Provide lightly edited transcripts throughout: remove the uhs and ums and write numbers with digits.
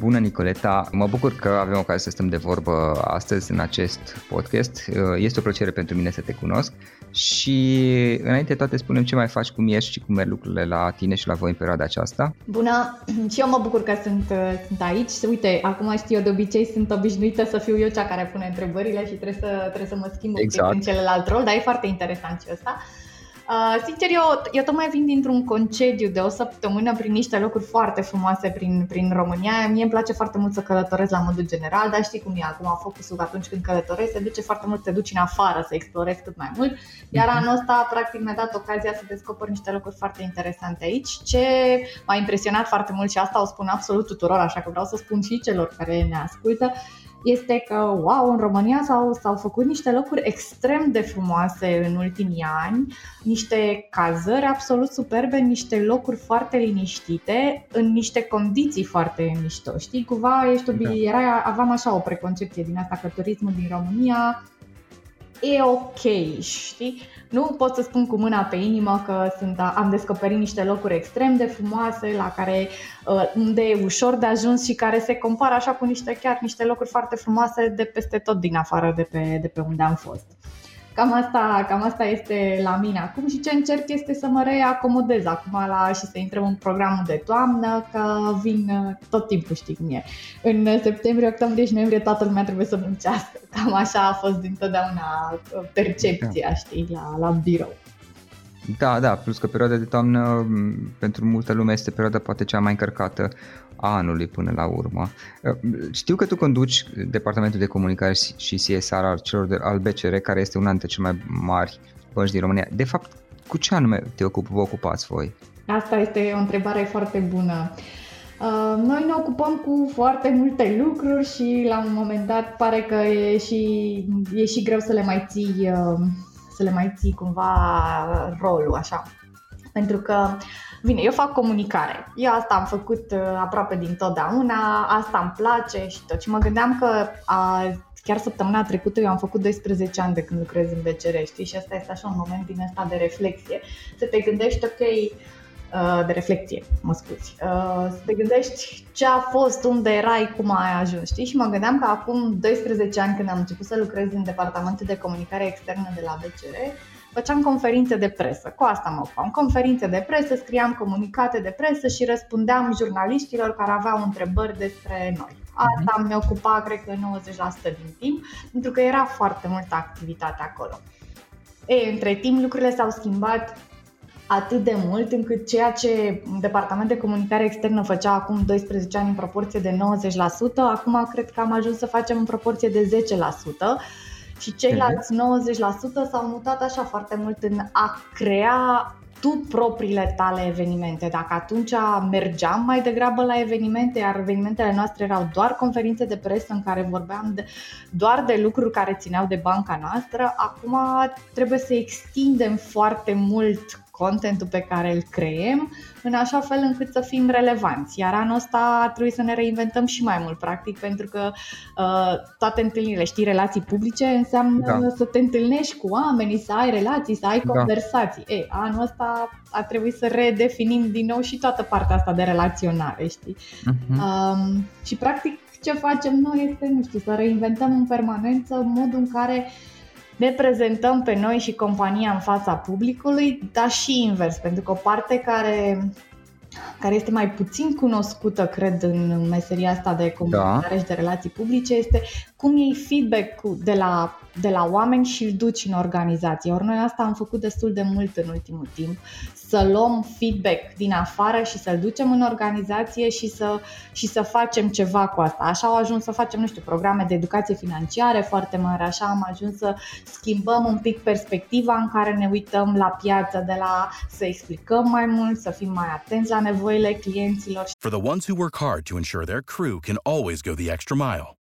Bună, Nicoleta! Mă bucur că avem ocazia să stăm de vorbă astăzi în acest podcast. Este o plăcere pentru mine să te cunosc și înainte de toate spune-mi ce mai faci, cum ești și cum merg lucrurile la tine și la voi în perioada aceasta. Bună! Și eu mă bucur că sunt aici. Uite, acum știu eu, de obicei sunt obișnuită să fiu eu cea care pune întrebările și trebuie să mă schimb exact în celălalt rol, dar e foarte interesant și ăsta. Sincer, eu tocmai vin dintr-un concediu de o săptămână prin niște locuri foarte frumoase prin România. Mie îmi place foarte mult să călătoresc la modul general, dar știi cum e acum, focusul atunci când călătoresc se duce foarte mult, te duci în afară să explorezi cât mai mult. Iar anul ăsta, practic, mi-a dat ocazia să descoper niște locuri foarte interesante aici. Ce m-a impresionat foarte mult, și asta o spun absolut tuturor, așa că vreau să spun și celor care ne ascultă, este că, wow, în România s-au făcut niște locuri extrem de frumoase în ultimii ani, niște cazări absolut superbe, niște locuri foarte liniștite, în niște condiții foarte mișto. Știi, cumva aveam așa o preconcepție din asta, că turismul din România e ok, știi? Nu pot să spun cu mâna pe inimă că am descoperit niște locuri extrem de frumoase, la care unde e ușor de ajuns și care se compară așa cu niște locuri foarte frumoase de peste tot din afară, de pe unde am fost. Cam asta este la mine acum și ce încerc este să mă reacomodez acum și să intrăm în programul de toamnă, că vin tot timpul, știi cum e. În septembrie, octombrie și noiembrie toată lumea trebuie să muncească. Cam așa a fost dintotdeauna percepția, știi, la birou. Da, plus că perioada de toamnă pentru multă lume este perioada poate cea mai încărcată a anului până la urmă. Știu că tu conduci departamentul de comunicare și CSR al BCR, care este una dintre cele mai mari bănci din România. De fapt, cu ce anume vă ocupați voi? Asta este o întrebare foarte bună. Noi ne ocupăm cu foarte multe lucruri și la un moment dat pare că e și greu să le mai ții... să le mai ții cumva rolul, așa. Pentru că, bine, eu fac comunicare. Eu asta am făcut aproape dintotdeauna, asta îmi place și tot. Și mă gândeam că chiar săptămâna trecută eu am făcut 12 ani de când lucrez în BCR, știi? Și asta este așa un moment din ăsta de reflexie. Să te gândești, ok, de reflecție, mă scuzi, să te gândești ce a fost, unde erai, cum ai ajuns, știi? Și mă gândeam că acum 12 ani, când am început să lucrez în departamentul de comunicare externă de la BCR, făceam conferințe de presă, cu asta mă ocupam, conferințe de presă, scriam comunicate de presă și răspundeam jurnaliștilor care aveau întrebări despre noi. Asta mi-a ocupat, cred că, 90% din timp, pentru că era foarte multă activitate acolo. Între timp, lucrurile s-au schimbat atât de mult încât ceea ce departamentul de comunicare externă făcea acum 12 ani în proporție de 90%, acum cred că am ajuns să facem în proporție de 10% și ceilalți 90% s-au mutat așa foarte mult în a crea tu propriile tale evenimente. Dacă atunci mergeam mai degrabă la evenimente, iar evenimentele noastre erau doar conferințe de presă în care vorbeam doar de lucruri care țineau de banca noastră, acum trebuie să extindem foarte mult contentul pe care îl creăm, în așa fel încât să fim relevanți. Iar anul ăsta trebuie să ne reinventăm și mai mult, practic, pentru că toate întâlnirile, știi, relații publice înseamnă să te întâlnești cu oamenii, să ai relații, să ai conversații. Ei, anul ăsta a trebuit să redefinim din nou și toată partea asta de relaționare, știi? Și, practic, ce facem noi este, nu știu, să reinventăm în permanență modul în care ne prezentăm pe noi și compania în fața publicului, dar și invers, pentru că o parte care este mai puțin cunoscută, cred, în meseria asta de comunicare și de relații publice, este cum iei feedback-ul de la oameni și îl duci în organizație. Ori noi asta am făcut destul de mult în ultimul timp, să luăm feedback din afară și să-l ducem în organizație și să facem ceva cu asta. Așa au ajuns să facem, nu știu, programe de educație financiară foarte mari, așa am ajuns să schimbăm un pic perspectiva în care ne uităm la piață, de la să explicăm mai mult, să fim mai atenți la nevoile clienților. For the ones who work hard to ensure their crew can always go the extra mile.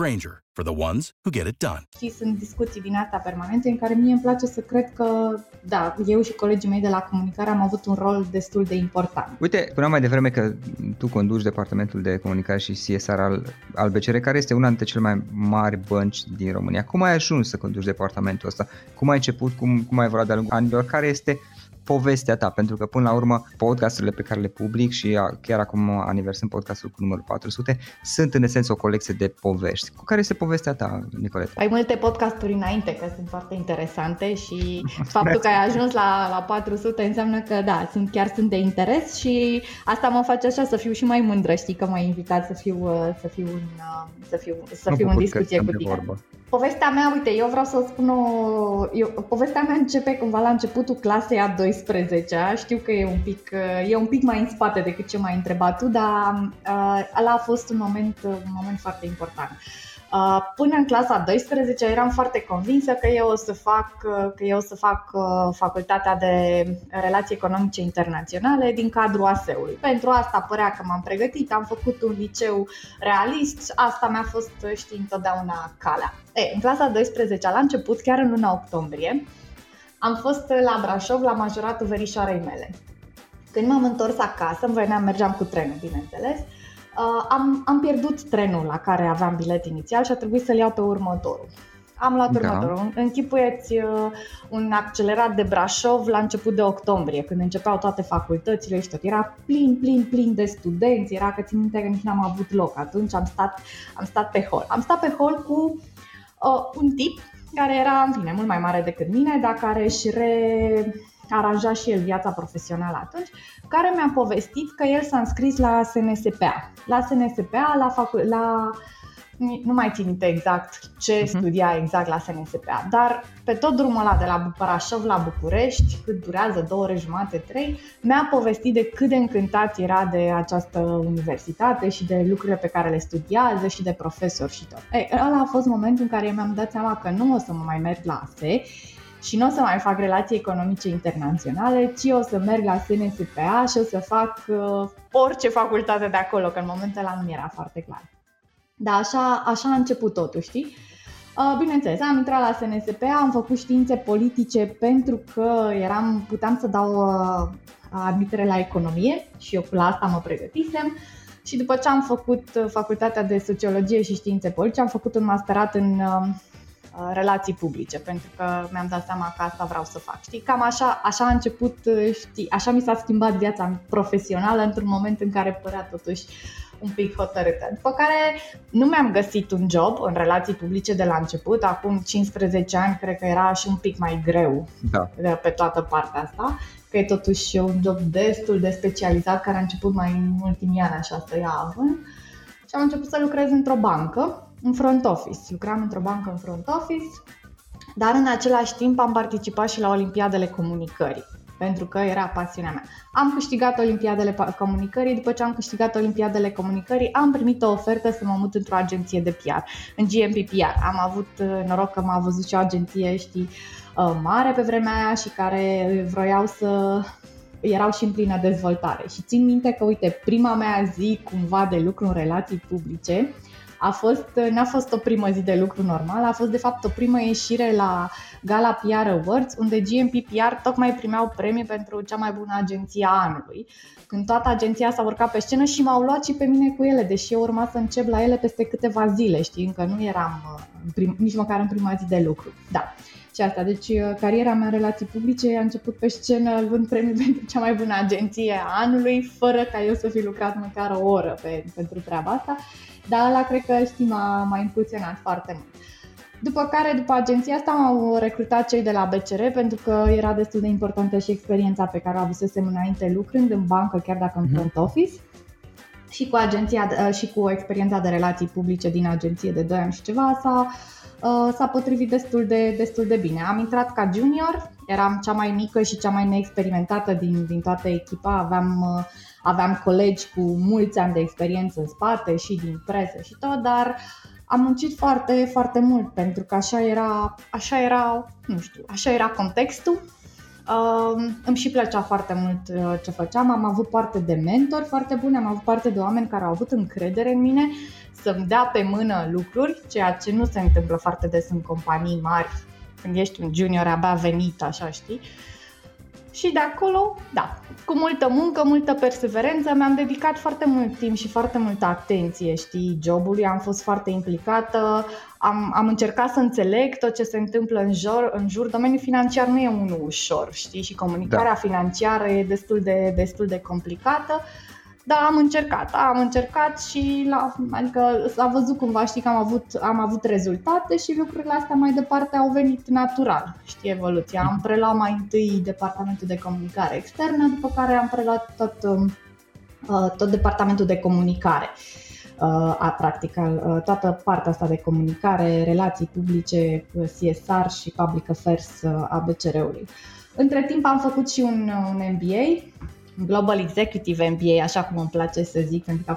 Grainger, for the ones who get it done. Și sunt discuții din asta permanente în care mie îmi place să cred că, da, eu și colegii mei de la comunicare am avut un rol destul de important. Uite, spuneam mai devreme că tu conduci departamentul de comunicare și CSR al BCR, care este una dintre cele mai mari bănci din România. Cum ai ajuns să conduci departamentul ăsta? Cum ai început? Cum ai evoluat de-a lungul anilor? Care este povestea ta? Pentru că până la urmă podcasturile pe care le public și chiar acum aniversăm podcastul cu numărul 400 sunt în esență o colecție de povești. Cu care este povestea ta, Nicoleta? Ai multe podcasturi înainte, că sunt foarte interesante și faptul că ai ajuns la 400 înseamnă că da, chiar sunt de interes și asta mă face așa să fiu și mai mândră, știi, că m-ai invitat să fiu în discuție cu tine. Vorbă. Povestea mea, uite, eu vreau să spun povestea mea începe cumva la începutul clasei a 12. Știu că e un pic mai în spate decât ce m-ai întrebat tu, dar ăla a fost un moment foarte important. Până în clasa 12 eram foarte convinsă că eu o să fac facultatea de relații economice internaționale din cadrul ASEU-ului. Pentru asta părea că m-am pregătit, am făcut un liceu realist, asta mi-a fost, știi, întotdeauna calea. În clasa 12, la început, chiar în luna octombrie, am fost la Brașov, la majoratul verișoarei mele. Când m-am întors acasă, mergeam cu trenul, bineînțeles, am pierdut trenul la care aveam bilet inițial și a trebuit să-l iau pe următorul. Am luat următorul. Da. Închipuieți un accelerat de Brașov la început de octombrie, când începeau toate facultățile și tot. Era plin de studenți, era că țin minte că nici n-am avut loc. Atunci am stat pe hol. Am stat pe hol cu un tip care era, în fine, mult mai mare decât mine, dar care își rearanja și el viața profesională atunci, care mi-a povestit că el s-a înscris la SNSPA. La SNSPA, nu mai țin minte exact ce studia exact la SNSPA, dar pe tot drumul ăla de la Brașov la București, cât durează 2 ore jumate, 3, mi-a povestit de cât de încântat era de această universitate și de lucrurile pe care le studiază și de profesori și tot. Ăla a fost momentul în care mi-am dat seama că nu o să mă mai merg la ASE și nu o să mai fac relații economice internaționale, ci o să merg la SNSPA și o să fac orice facultate de acolo, că în momentul ăla nu era foarte clar. Da, așa a început totul, știi? Bineînțeles, am intrat la SNSPA, am făcut științe politice pentru că puteam să dau admitere la economie și eu la asta mă pregătisem. Și după ce am făcut facultatea de sociologie și științe politice, am făcut un masterat în relații publice, pentru că mi-am dat seama că asta vreau să fac. Știi, cam așa a început, știi, așa mi s-a schimbat viața profesională într-un moment în care părea totuși un pic hotărâtă. După care nu mi-am găsit un job în relații publice de la început. Acum 15 ani cred că era și un pic mai greu pe toată partea asta, că e totuși un job destul de specializat care a început mai în ultimii ani așa să ia având. Și am început să lucrez într-o bancă, în front office. Lucram într-o bancă în front office, dar în același timp am participat și la Olimpiadele Comunicării, pentru că era pasiunea mea. Am câștigat Olimpiadele Comunicării, după ce am câștigat Olimpiadele Comunicării, am primit o ofertă să mă mut într-o agenție de PR, în GMP PR. Am avut noroc că m-a văzut și o agenție, știi, mare pe vremea aia și care erau și în plină dezvoltare. Și țin minte că, uite, prima mea zi cumva de lucru în relații publice n-a fost o primă zi de lucru normală, a fost de fapt o primă ieșire la Gala PR Awards, unde GMP PR tocmai primeau premii pentru cea mai bună agenție a anului. Când toată agenția s-a urcat pe scenă și m-au luat și pe mine cu ele, deși eu urma să încep la ele peste câteva zile, știi, încă nu eram nici măcar în prima zi de lucru. Da. Și și asta. Deci cariera mea în relații publice a început pe scenă luând premiul pentru cea mai bună agenție a anului, fără ca eu să fi lucrat măcar o oră pentru treaba asta, dar ăla cred că m-a impulsionat foarte mult. După care, după agenția asta, m-au recrutat cei de la BCR pentru că era destul de importantă și experiența pe care o avusesem înainte lucrând în bancă, chiar dacă în front office. Și cu agenția și cu experiența de relații publice din agenție de 2 ani și ceva s-a potrivit destul de bine. Am intrat ca junior, eram cea mai mică și cea mai neexperimentată din toată echipa, aveam colegi cu mulți ani de experiență în spate și din presă și tot, dar am muncit foarte, foarte mult pentru că așa era contextul. Îmi și plăcea foarte mult ce făceam, am avut parte de mentori foarte buni, am avut parte de oameni care au avut încredere în mine să-mi dea pe mână lucruri, ceea ce nu se întâmplă foarte des în companii mari, când ești un junior abia venit, așa, știi? Și de acolo, da, cu multă muncă, multă perseverență, mi-am dedicat foarte mult timp și foarte multă atenție, știi, jobului, am fost foarte implicată, am încercat să înțeleg tot ce se întâmplă în jur. Domeniul financiar nu e unul ușor, știi, și comunicarea financiară e destul de complicată, dar am încercat și adică s-a văzut cumva, știi, că am avut rezultate și lucrurile astea mai departe au venit natural, știi, evoluția. Am preluat mai întâi departamentul de comunicare externă, după care am preluat tot departamentul de comunicare, toată partea asta de comunicare, relații publice, CSR și public affairs a BCR-ului. Între timp am făcut și un MBA, Global Executive MBA, așa cum îmi place să zic, pentru că a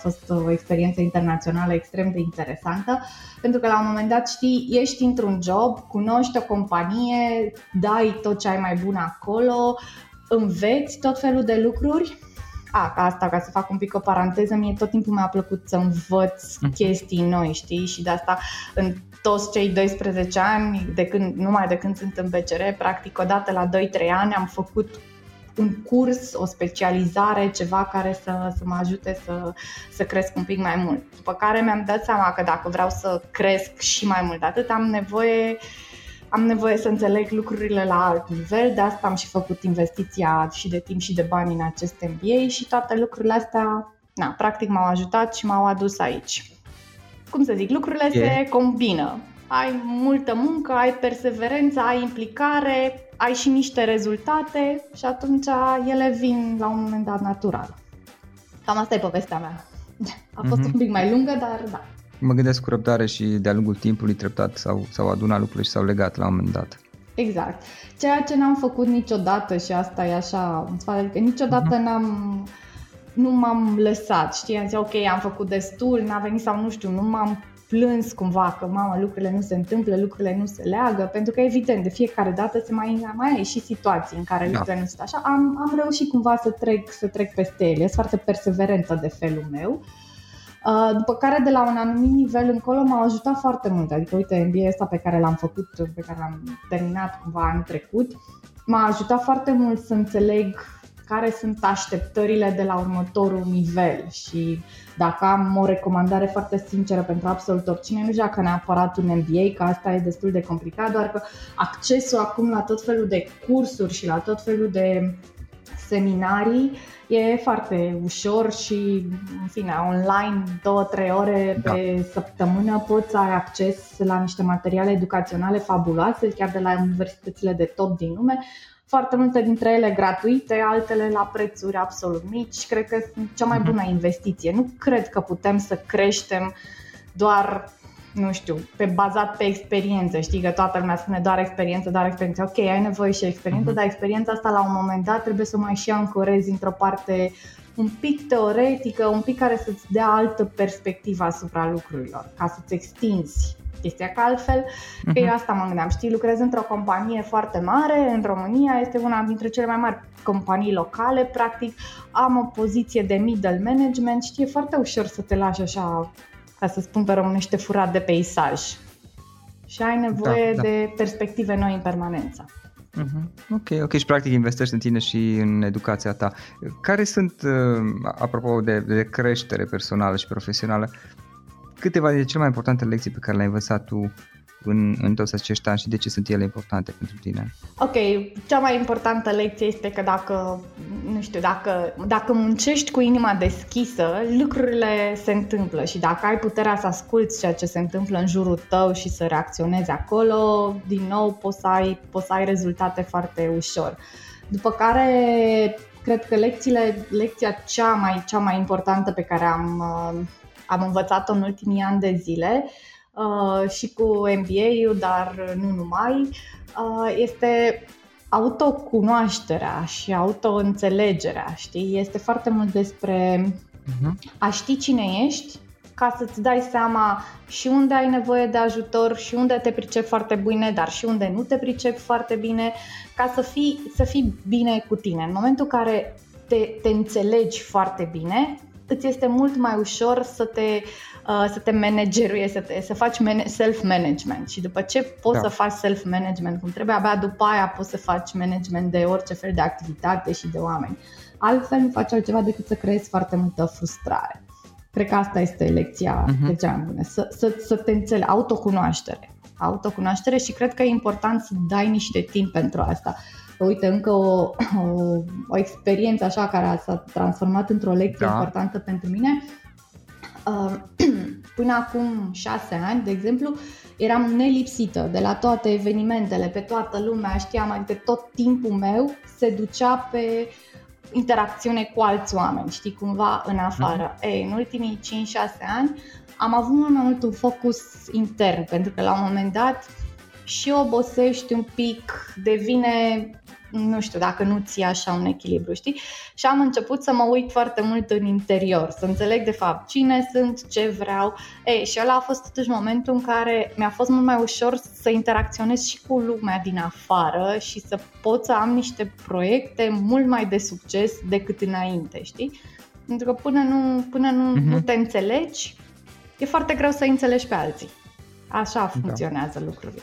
fost o experiență internațională extrem de interesantă, pentru că la un moment dat, știi, ești într-un job, cunoști o companie, dai tot ce ai mai bun acolo, înveți tot felul de lucruri. Asta, ca să fac un pic o paranteză, mie tot timpul mi-a plăcut să învăț chestii noi, știi, și de asta în toți cei 12 ani, numai de când sunt în BCR, practic odată la 2-3 ani am făcut un curs, o specializare, ceva care să mă ajute să cresc un pic mai mult. După care mi-am dat seama că dacă vreau să cresc și mai mult de atât, am nevoie să înțeleg lucrurile la alt nivel. De asta am și făcut investiția și de timp și de bani în acest MBA și toate lucrurile astea, practic m-au ajutat și m-au adus aici. Cum să zic, lucrurile se combină. Ai multă muncă, ai perseverență, ai implicare, ai și niște rezultate și atunci ele vin la un moment dat natural. Cam asta e povestea mea. A fost un pic mai lungă, dar da. Mă gândesc cu răbdare și de-a lungul timpului treptat s-au adunat lucrurile și s-au legat la un moment dat. Exact. Ceea ce n-am făcut niciodată și asta e așa, că niciodată nu m-am lăsat, știi? Am zis, ok, am făcut destul, n-a venit sau nu știu, nu m-am plâns cumva că, mamă, lucrurile nu se întâmplă, lucrurile nu se leagă, pentru că, evident, de fiecare dată se mai ai și situații în care lucrurile nu sunt așa. Am reușit cumva să trec peste ele, sunt foarte perseverentă de felul meu. După care, de la un anumit nivel încolo, m-a ajutat foarte mult. Adică, uite, MBA ăsta pe care l-am terminat cumva anul trecut, m-a ajutat foarte mult să înțeleg care sunt așteptările de la următorul nivel și dacă am o recomandare foarte sinceră pentru absolut oricine, nu joacă neapărat un MBA, că asta e destul de complicat, doar că accesul acum la tot felul de cursuri și la tot felul de seminarii e foarte ușor și, în fine, online 2-3 ore pe săptămână poți să ai acces la niște materiale educaționale fabuloase, chiar de la universitățile de top din lume. Foarte multe dintre ele gratuite, altele la prețuri absolut mici. Cred că sunt cea mai bună investiție. Nu cred că putem să creștem doar, nu știu, bazat pe experiență. Știi că toată lumea spune doar experiență. Ok, ai nevoie și experiență, dar experiența asta la un moment dat trebuie să o mai și ancorezi într-o parte un pic teoretică, un pic care să-ți dea altă perspectivă asupra lucrurilor, ca să-ți extinzi chestia, că altfel, că eu asta mă gândeam, știi, lucrez într-o companie foarte mare în România, este una dintre cele mai mari companii locale, practic am o poziție de middle management, știi, e foarte ușor să te lași așa, ca să spun pe românește, furat de peisaj și ai nevoie de perspective noi în permanență. Ok, și practic investești în tine și în educația ta. Care sunt, apropo de creștere personală și profesională, câteva dintre cele mai importante lecții pe care le-ai învățat tu în toți acești ani și de ce sunt ele importante pentru tine? Ok, cea mai importantă lecție este că dacă muncești cu inima deschisă, lucrurile se întâmplă și dacă ai puterea să asculți ceea ce se întâmplă în jurul tău și să reacționezi acolo, din nou poți să ai rezultate foarte ușor. După care, cred că lecția cea mai importantă pe care am învățat-o în ultimii ani de zile și cu MBA-ul, dar nu numai, este autocunoașterea și autoînțelegerea, știi? Este foarte mult despre a ști cine ești ca să-ți dai seama și unde ai nevoie de ajutor, și unde te pricepi foarte bine, dar și unde nu te pricepi foarte bine, ca să fii bine cu tine. În momentul în care te înțelegi foarte bine, îți este mult mai ușor să te manageruiezi, să faci self-management. Și după ce poți să faci self-management cum trebuie, abia după aia poți să faci management de orice fel de activitate și de oameni. Altfel nu faci altceva decât să creezi foarte multă frustrare. Cred că asta este lecția de cea mai bună, să te înțelegi, autocunoaștere și cred că e important să dai niște timp pentru asta. Uite, încă o experiență așa care s-a transformat într-o lecție importantă pentru mine. Până acum 6 ani, de exemplu, eram nelipsită de la toate evenimentele, pe toată lumea, știam, adică tot timpul meu se ducea pe interacțiune cu alți oameni, știi, cumva în afară. Ei, în ultimii 5-6 ani am avut mai mult un focus intern, pentru că la un moment dat și obosești un pic, devine, nu știu, dacă nu ții așa un echilibru, știi? Și am început să mă uit foarte mult în interior, să înțeleg de fapt cine sunt, ce vreau. Ei, și ăla a fost totuși momentul în care mi-a fost mult mai ușor să interacționez și cu lumea din afară și să pot să am niște proiecte mult mai de succes decât înainte, știi? Pentru că până nu te înțelegi, e foarte greu să înțelegi pe alții. Așa funcționează lucrurile.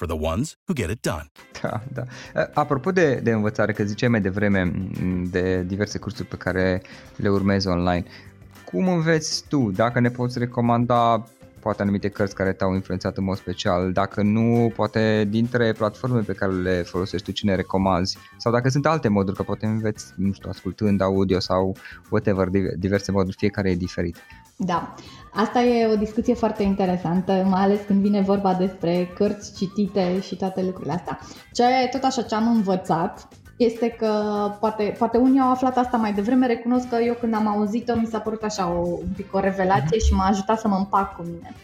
for the ones who get it done. Da. Apropo de învățare, că ziceai mai devreme de diverse cursuri pe care le urmezi online, cum înveți tu? Dacă ne poți recomanda poate anumite cărți care te-au influențat în mod special, dacă nu, poate dintre platforme pe care le folosești tu, cine recomanzi? Sau dacă sunt alte moduri, că poate înveți, nu știu, ascultând audio sau whatever, diverse moduri, fiecare e diferit. Da, asta e o discuție foarte interesantă, mai ales când vine vorba despre cărți citite și toate lucrurile astea. Tot așa ce am învățat este că poate unii au aflat asta mai devreme, recunosc că eu când am auzit-o mi s-a părut așa un pic o revelație și m-a ajutat să mă împac cu mine.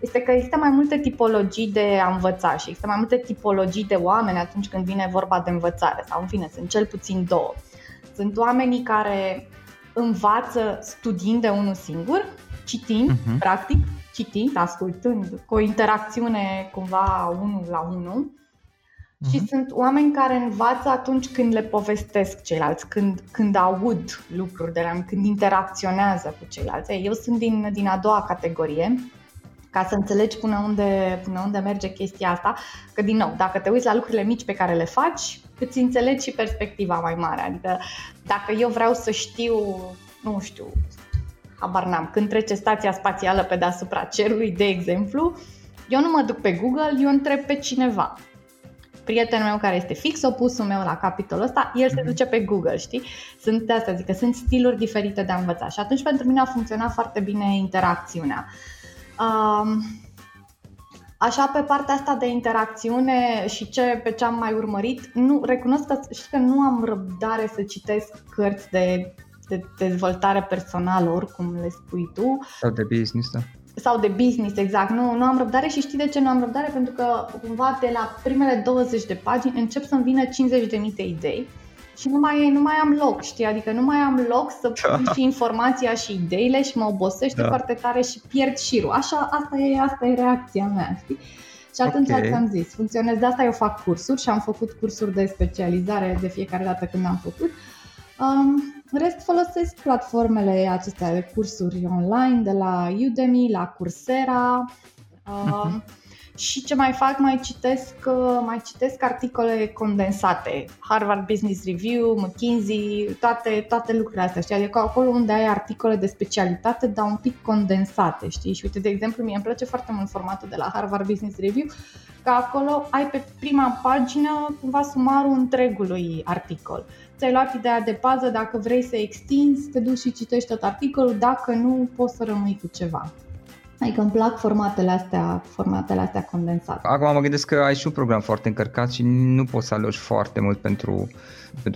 Este că există mai multe tipologii de a învăța și există mai multe tipologii de oameni atunci când vine vorba de învățare, sau în fine, sunt cel puțin două. Sunt oamenii care învață studiind de unul singur, citind, practic, ascultând, cu o interacțiune cumva unul la unul. Și sunt oameni care învață atunci când le povestesc ceilalți, când aud lucruri de la mine, când interacționează cu ceilalți. Eu sunt din a doua categorie, ca să înțelegi până unde merge chestia asta, că din nou, dacă te uiți la lucrurile mici pe care le faci, îți înțelegi și perspectiva mai mare. Adică dacă eu vreau să știu, nu știu, habar n-am, când trece stația spațială pe deasupra cerului, de exemplu, eu nu mă duc pe Google, eu întreb pe cineva. Prietenul meu care este fix opusul meu la capitolul ăsta, el se duce pe Google, știi? Sunt de asta, zic că sunt stiluri diferite de a învăța și atunci pentru mine a funcționat foarte bine interacțiunea. Așa, pe partea asta de interacțiune și pe ce am mai urmărit, recunosc că, știi, că nu am răbdare să citesc cărți de dezvoltare personală, oricum le spui tu. Sau de business, da. sau de business, exact, nu am răbdare. Și știi de ce nu am răbdare? Pentru că cumva de la primele 20 de pagini încep să-mi vină 50.000 de idei și nu mai am loc, știi? Adică nu mai am loc să pun și informația și ideile și mă obosește foarte tare și pierd șirul. Așa, asta e reacția mea, știi? Și atunci ți-am zis, funcționez, de asta eu fac cursuri și am făcut cursuri de specializare de fiecare dată când am făcut. Rest folosesc platformele acestea de cursuri online, de la Udemy, la Coursera. Și ce mai fac? Mai citesc articole condensate. Harvard Business Review, McKinsey, toate lucrurile astea, știi? Adică acolo unde ai articole de specialitate, dar un pic condensate, știi? Și uite, de exemplu, mie îmi place foarte mult formatul de la Harvard Business Review, că acolo ai pe prima pagină cumva sumarul întregului articol. Ți-ai luat ideea de bază, dacă vrei să extinzi, te duci și citești tot articolul, dacă nu, poți să rămâi cu ceva. Adică îmi plac formatele astea condensate. Acum mă gândesc că ai și un program foarte încărcat și nu poți să aloci foarte mult pentru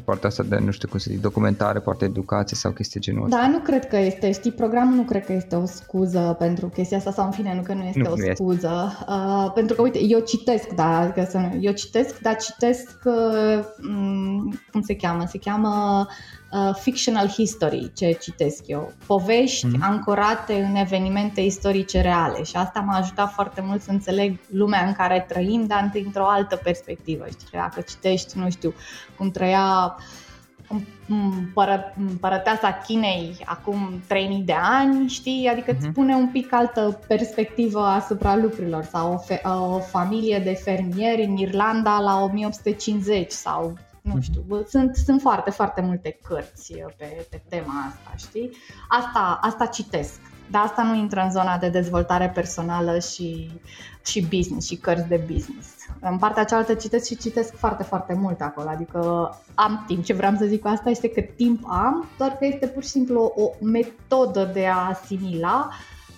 partea asta de, nu știu cum să zic, documentare, partea educație sau chestii genul ăsta. Da, nu cred că este, știi, programul nu cred că este o scuză pentru chestia asta, sau în fine, nu este o scuză. Pentru că, uite, eu citesc, dar cum se cheamă? Se cheamă fictional history, ce citesc eu. Povești ancorate în evenimente istorice reale, și asta m-a ajutat foarte mult să înțeleg lumea în care trăim, dar într-o altă perspectivă. Știi, dacă citești, nu știu, cum trăia împărăteasa Chinei acum 3000 de ani, știi, adică îți pune un pic altă perspectivă asupra lucrurilor, sau o familie de fermieri în Irlanda la 1850 sau nu știu, sunt foarte, foarte multe cărți pe tema asta, știi? Asta citesc, dar asta nu intră în zona de dezvoltare personală și business, și cărți de business. În partea cealaltă citesc foarte, foarte mult acolo, adică am timp. Ce vreau să zic cu asta este că timp am, doar că este pur și simplu o metodă de a asimila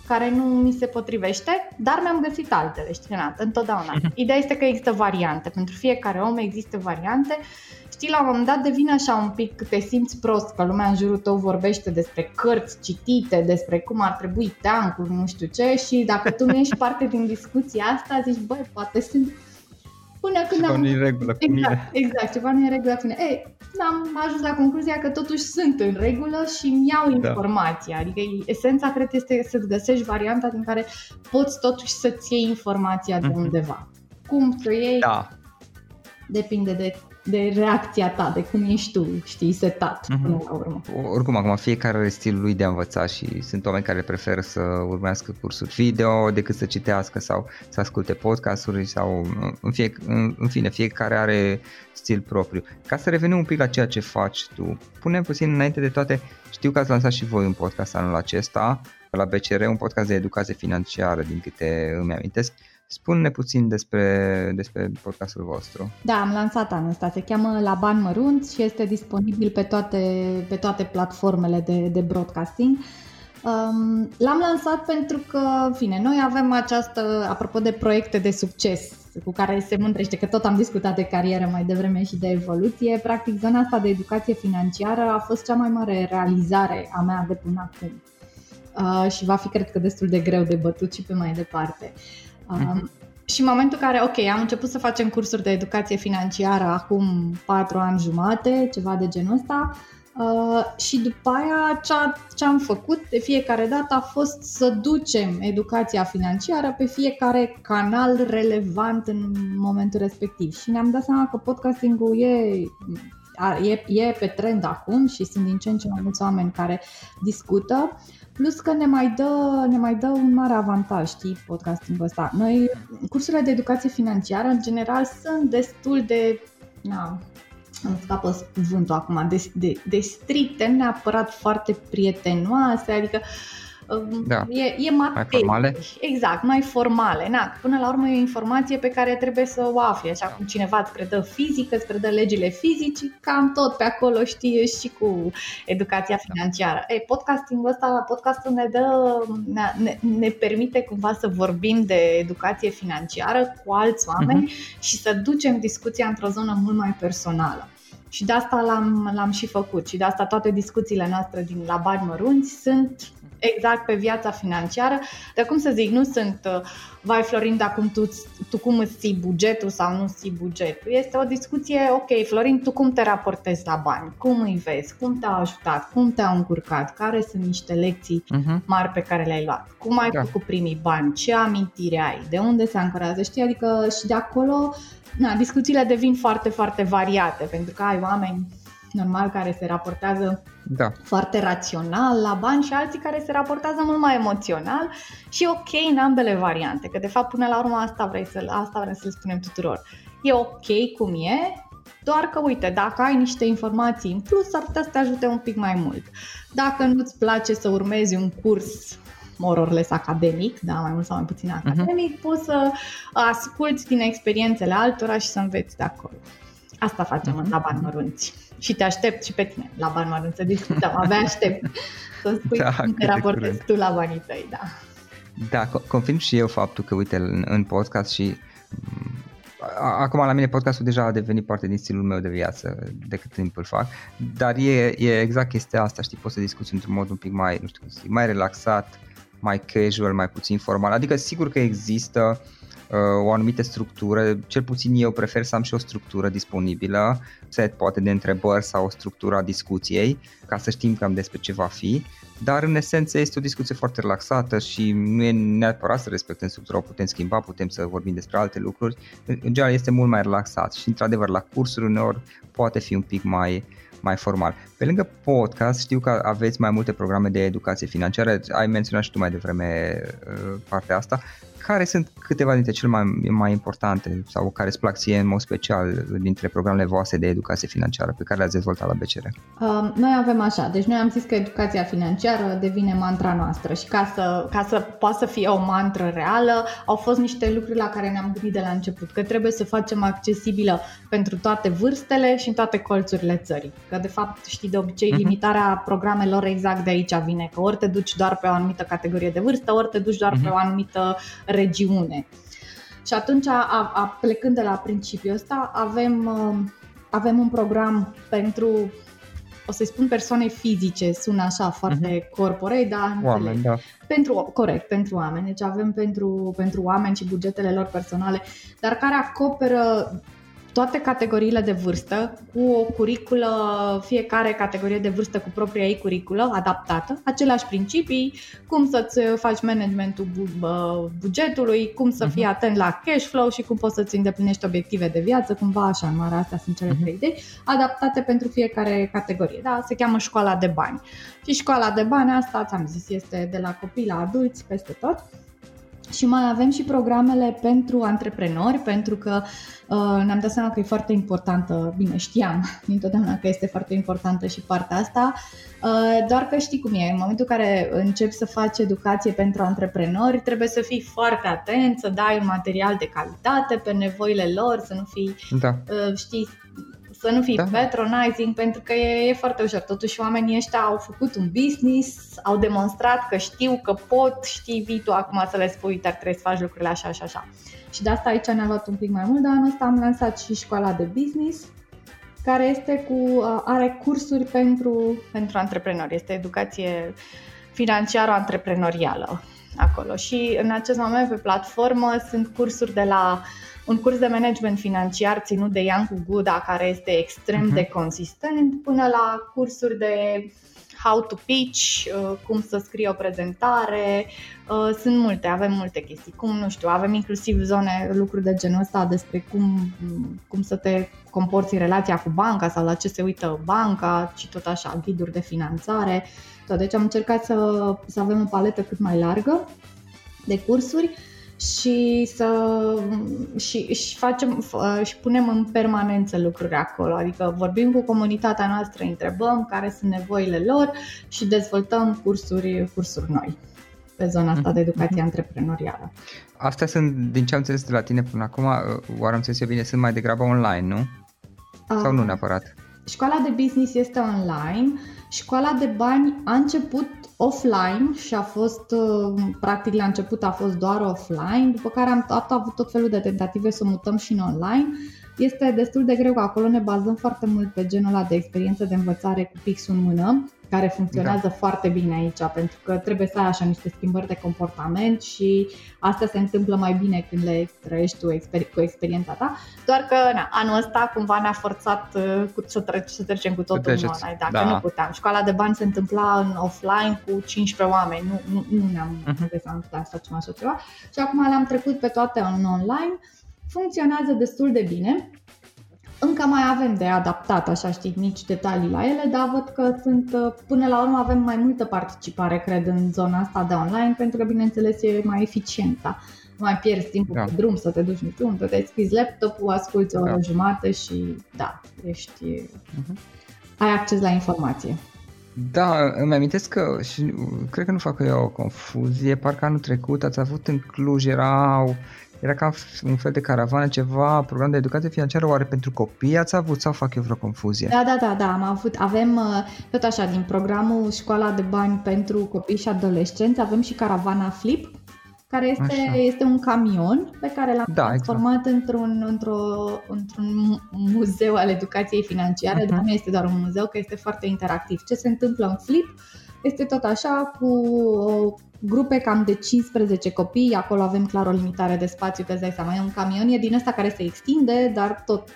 care nu mi se potrivește, dar mi-am găsit altele, știi, întotdeauna. Ideea este că există variante, pentru fiecare om există variante. Știi, la un moment dat devine așa un pic, te simți prost că lumea în jurul tău vorbește despre cărți citite, despre cum ar trebui teancuri, nu știu ce, și dacă tu nu ești parte din discuția asta, zici, băi, poate sunt... Exact, ceva nu e în regulă cu mine. Ei, am ajuns la concluzia că totuși sunt în regulă și îmi iau informația. Adică esența, cred, este să-ți găsești varianta din care poți totuși să-ți iei informația de undeva. Cum să iei depinde de reacția ta, de cum ești tu, știi, setat până la urmă. Oricum, acum fiecare are stilul lui de a învăța și sunt oameni care preferă să urmească cursuri video decât să citească sau să asculte podcasturi sau în fine, fiecare are stil propriu. Ca să revenim un pic la ceea ce faci tu, punem puțin înainte de toate, știu că ați lansat și voi un podcast anul acesta, la BCR, un podcast de educație financiară, din câte îmi amintesc. Spune-ne puțin despre podcastul vostru. Da, am lansat anul ăsta, se cheamă La Bani Mărunți și este disponibil pe toate platformele de broadcasting. L-am lansat pentru că, în fine, noi avem această, apropo de proiecte de succes cu care se mândrește, că tot am discutat de carieră mai devreme și de evoluție, practic zona asta de educație financiară a fost cea mai mare realizare a mea de până acum și va fi, cred că, destul de greu de bătut și pe mai departe. Și în momentul în care, am început să facem cursuri de educație financiară acum 4 ani jumate, ceva de genul ăsta, și după aia ce am făcut de fiecare dată a fost să ducem educația financiară pe fiecare canal relevant în momentul respectiv. Și ne-am dat seama că podcastingul e pe trend acum și sunt din ce în ce mai mulți oameni care discută. Plus că ne mai dă un mare avantaj, știi, podcastingul ăsta. Noi, cursurile de educație financiară, în general, sunt destul de, îmi scapă cuvântul acum, de stricte, nu neapărat foarte prietenoase, adică e materie, mai exact, mai formale. Până la urmă e o informație pe care trebuie să o afli, așa cum cineva îți predă fizică, îți predă legile fizicii, cam tot pe acolo știi și cu educația financiară. Podcastingul ăsta, podcastul ne permite cumva să vorbim de educație financiară cu alți oameni și să ducem discuția într-o zonă mult mai personală. Și de asta l-am și făcut și de asta toate discuțiile noastre din La Bani Mărunți sunt Exact, pe viața financiară. Dar cum să zic, nu sunt, vai Florin, dar cum tu cum îți ții bugetul sau nu ții bugetul. Este o discuție, ok, Florin, tu cum te raportezi la bani? Cum îi vezi? Cum te-au ajutat? Cum te-au încurcat? Care sunt niște lecții mari pe care le-ai luat? Cum ai făcut primii bani? Ce amintire ai? De unde se ancorează? Știi, adică și de acolo discuțiile devin foarte, foarte variate, pentru că ai oameni normal care se raportează foarte rațional la bani și alții care se raportează mult mai emoțional și ok în ambele variante, că de fapt până la urmă asta vrem să-l spunem tuturor. E ok cum e, doar că uite, dacă ai niște informații în plus, ar putea să te ajute un pic mai mult. Dacă nu-ți place să urmezi un curs more or less academic, mai mult sau mai puțin academic, poți să asculți din experiențele altora și să înveți de acolo. Asta facem la Bani Mărunți. Și te aștept și pe tine la Bani Mărunți să discutăm. Abia aștept să spui cum te raportezi tu la banii tăi. Da, confirm și eu faptul că, uite, în podcast și acum la mine podcastul deja a devenit parte din stilul meu de viață de cât timp îl fac, dar e exact chestia asta, știi, poți să discuți într-un mod un pic mai, nu știu cum să zic, mai relaxat, mai casual, mai puțin formal. Adică sigur că există o anumită structură, cel puțin eu prefer să am și o structură disponibilă, set poate de întrebări sau o structură a discuției, ca să știm cam despre ce va fi, dar în esență este o discuție foarte relaxată și nu e neapărat să respectăm structura, o putem schimba, putem să vorbim despre alte lucruri, în general este mult mai relaxat și într-adevăr la cursuri uneori poate fi un pic mai formal. Pe lângă podcast știu că aveți mai multe programe de educație financiară, ai menționat și tu mai devreme partea asta. Care sunt câteva dintre cele mai importante sau care îți plac ție în mod special dintre programele voastre de educație financiară pe care le-ați dezvoltat la BCR? Noi avem așa, deci noi am zis că educația financiară devine mantra noastră și ca să poată să fie o mantră reală, au fost niște lucruri la care ne-am gândit de la început, că trebuie să facem accesibilă pentru toate vârstele și în toate colțurile țării. Că de fapt, știi, de obicei limitarea programelor exact de aici vine, că ori te duci doar pe o anumită categorie de vârstă, ori te duci doar pe o anumită regiune. Și atunci, plecând de la principiul ăsta, avem un program pentru, o să-i spun persoane fizice, sună așa foarte corporate, dar oameni, pentru oameni, deci avem pentru oameni și bugetele lor personale, dar care acoperă toate categoriile de vârstă, cu o curiculă, fiecare categorie de vârstă cu propria ei curiculă adaptată, aceleași principii, cum să-ți faci managementul bugetului, cum să fii atent la cash flow și cum poți să-ți îndeplinești obiective de viață, cumva așa, în mare, astea sunt cele trei idei, adaptate pentru fiecare categorie. Da, se cheamă Școala de Bani. Și Școala de Bani, asta, ți-am zis, este de la copii la adulți, peste tot. Și mai avem și programele pentru antreprenori, pentru că ne-am dat seama că e foarte importantă, bine, știam dintotdeauna că este foarte importantă și partea asta, doar că știi cum e, în momentul în care începi să faci educație pentru antreprenori, trebuie să fii foarte atent, să dai un material de calitate pe nevoile lor, să nu fii, să nu fii patronizing, pentru că e foarte ușor. Totuși oamenii ăștia au făcut un business, au demonstrat că știu, că pot, știi, vii tu acum să le spui, dar trebuie să faci lucrurile așa, așa, așa. Și de asta aici ne-a luat un pic mai mult, dar anul ăsta am lansat și Școala de Business, care este are cursuri pentru antreprenori, este educație financiară antreprenorială acolo. Și în acest moment pe platformă sunt cursuri de la un curs de management financiar ținut de Iancu Guda, care este extrem de consistent, până la cursuri de how to pitch, cum să scrii o prezentare, sunt multe, avem multe chestii, avem inclusiv lucruri de genul ăsta despre cum să te comporți în relația cu banca sau la ce se uită banca și tot așa, ghiduri de finanțare, tot. Deci am încercat să avem o paletă cât mai largă de cursuri și punem în permanență lucruri acolo, adică vorbim cu comunitatea noastră, întrebăm care sunt nevoile lor și dezvoltăm cursuri noi pe zona asta de educație antreprenorială. Astea sunt, din ce am înțeles de la tine până acum, oare am înțeles eu bine, sunt mai degrabă online, nu? Sau nu neapărat? Școala de Business este online, Școala de Bani a început offline și a fost, practic la început a fost doar offline, după care am avut tot felul de tentative să o mutăm și în online. Este destul de greu, că acolo ne bazăm foarte mult pe genul ăla de experiență de învățare cu pixul în mână, care funcționează foarte bine aici, pentru că trebuie să ai așa niște schimbări de comportament și asta se întâmplă mai bine când le trăiești tu cu experiența ta. Doar că anul ăsta cumva ne-a forțat să trecem cu totul online, dacă nu puteam. Școala de bani se întâmpla în offline cu 15 oameni, nu ne-am găsit să facem așa ceva și acum le-am trecut pe toate în online. Funcționează destul de bine. Încă mai avem de adaptat, așa știi, mici detalii la ele, dar văd că sunt, până la urmă avem mai multă participare, cred, în zona asta de online, pentru că, bineînțeles, e mai eficientă. Nu mai pierzi timpul pe drum să te duci niciun, să te deschizi laptopul, asculți o oră jumate și ești, ai acces la informație. Da, îmi amintesc că, și cred că nu fac eu o confuzie, parcă anul trecut ați avut în Cluj, era ca un fel de caravană, ceva, program de educație financiară, oare pentru copii ați avut sau fac eu vreo confuzie? Da, avem tot așa, din programul Școala de Bani pentru copii și adolescenți, avem și caravana FLIP, care este un camion pe care l-am transformat într-un muzeu al educației financiare, dar nu este doar un muzeu, că este foarte interactiv. Ce se întâmplă în FLIP? Este tot așa, cu grupe cam de 15 copii, acolo avem clar o limitare de spațiu, că îți dai seama, e un camion, e din ăsta care se extinde, dar tot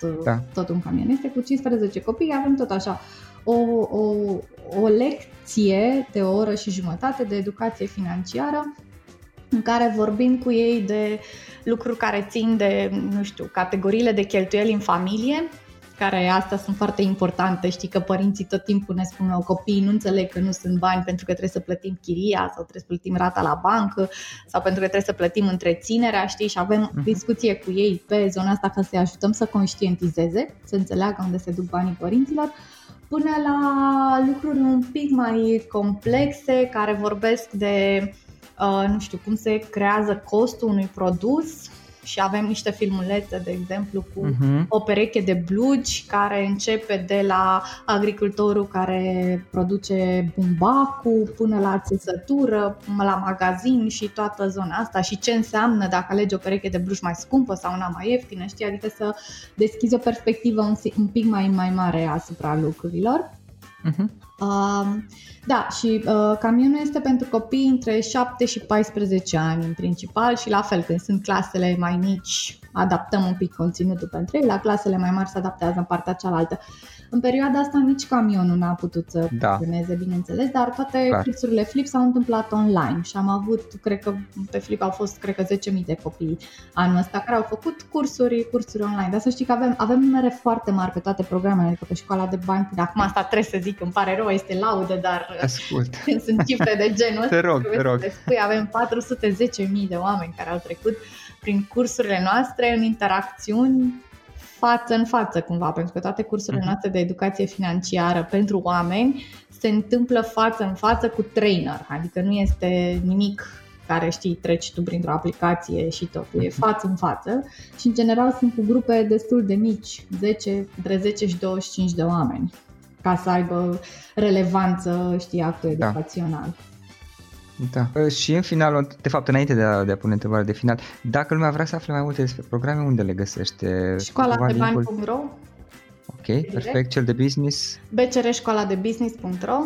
un camion. Este cu 15 copii, avem tot așa o lecție de o oră și jumătate de educație financiară, în care vorbim cu ei de lucruri care țin de, nu știu, categoriile de cheltuieli în familie, care astea sunt foarte importante. Știi că părinții tot timpul ne spuneau, copiii nu înțeleg că nu sunt bani pentru că trebuie să plătim chiria sau trebuie să plătim rata la bancă sau pentru că trebuie să plătim întreținerea, știi? Și avem discuție cu ei pe zona asta ca să-i ajutăm să conștientizeze, să înțeleagă unde se duc banii părinților, până la lucruri un pic mai complexe care vorbesc de, nu știu, cum se creează costul unui produs. Și avem niște filmulețe, de exemplu, cu o pereche de blugi care începe de la agricultorul care produce bumbacul până la țesătură, până la magazin și toată zona asta și ce înseamnă dacă alegi o pereche de blugi mai scumpă sau una mai ieftină, știi? Adică să deschizi o perspectivă un pic mai mare asupra lucrurilor. Și camionul este pentru copii între 7 și 14 ani în principal și la fel când sunt clasele mai mici adaptăm un pic conținutul pentru ei, la clasele mai mari se adaptează în partea cealaltă. În perioada asta nici camionul n-a putut să funcționeze, bineînțeles, dar toate cursurile FLIP s-au întâmplat online și am avut, cred că pe FLIP au fost, cred că 10.000 de copii anul ăsta care au făcut cursuri online, dar să știi că avem numere foarte mari pe toate programele, adică pe Școala de Bani, de acum asta trebuie să zic, îmi pare rău, este laudă, dar sunt cifre de genul ăsta, te rog. Avem 410.000 de oameni care au trecut prin cursurile noastre în interacțiuni față în față cumva, pentru că toate cursurile noastre de educație financiară pentru oameni se întâmplă față în față cu trainer, adică nu este nimic care știi, treci tu printr-o aplicație și totul, e față în față și în general sunt cu grupe destul de mici, 10 și 25 de oameni, ca să aibă relevanță, știi, actul educațional. Da. Și în final, de fapt înainte de a pune întrebarea de final, dacă lumea vrea să afle mai multe despre programe, unde le găsește? școalaDeBani.ro. Ok, direct. Perfect, cel de business? BCR școalaDeBusiness.ro.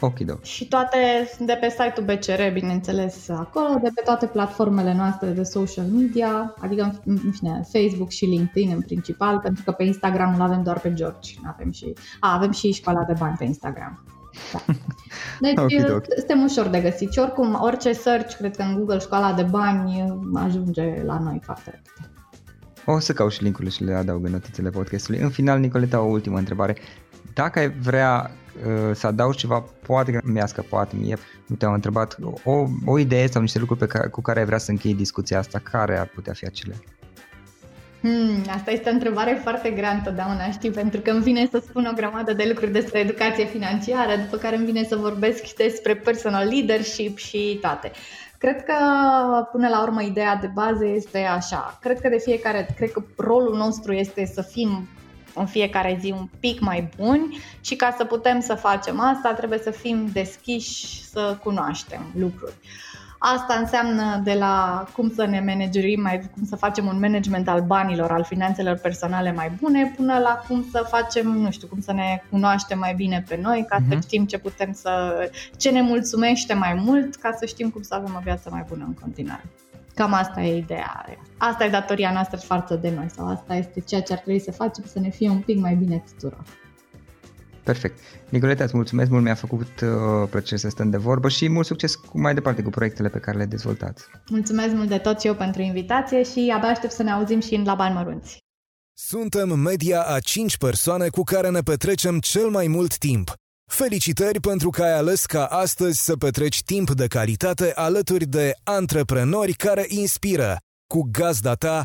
Okidoki. Și toate de pe site-ul BCR, bineînțeles, acolo, de pe toate platformele noastre de social media, adică în fine, Facebook și LinkedIn în principal, pentru că pe Instagram îl avem doar pe George, avem și Școala de Bani pe Instagram. Da. Deci suntem ușor de găsit și oricum orice search, cred că în Google Școala de Bani ajunge la noi foarte repede. O să caut și link-urile și le adaug în notițele podcastului. În final, Nicoleta, o ultimă întrebare. Dacă ai vrea să adaugi ceva, poate că mi-a scăpat mie, nu te-am întrebat, o idee sau niște lucruri cu care ai vrea să închei discuția asta, care ar putea fi acele? Asta este o întrebare foarte grea întotdeauna, știi, pentru că îmi vine să spun o grămadă de lucruri despre educație financiară, după care îmi vine să vorbesc despre personal leadership și toate. Cred că, până la urmă, ideea de bază este așa. Cred că rolul nostru este să fim în fiecare zi un pic mai buni și ca să putem să facem asta, trebuie să fim deschiși să cunoaștem lucruri. Asta înseamnă de la cum să ne managerim, cum să facem un management al banilor, al finanțelor personale mai bune, până la cum să facem, nu știu, cum să ne cunoaștem mai bine pe noi, ca să știm ce putem ce ne mulțumește mai mult, ca să știm cum să avem o viață mai bună în continuare. Cam asta e ideea. Asta e datoria noastră față de noi, sau asta este ceea ce ar trebui să facem, să ne fie un pic mai bine tuturor. Perfect. Nicoleta, îți mulțumesc mult, mi-a făcut plăcere să stăm de vorbă și mult succes mai departe cu proiectele pe care le dezvoltați. Mulțumesc mult de tot și eu pentru invitație și abia aștept să ne auzim și în La Bani Mărunți. Suntem media a 5 persoane cu care ne petrecem cel mai mult timp. Felicitări pentru că ai ales ca astăzi să petreci timp de calitate alături de antreprenori care inspiră. Cu gazda ta,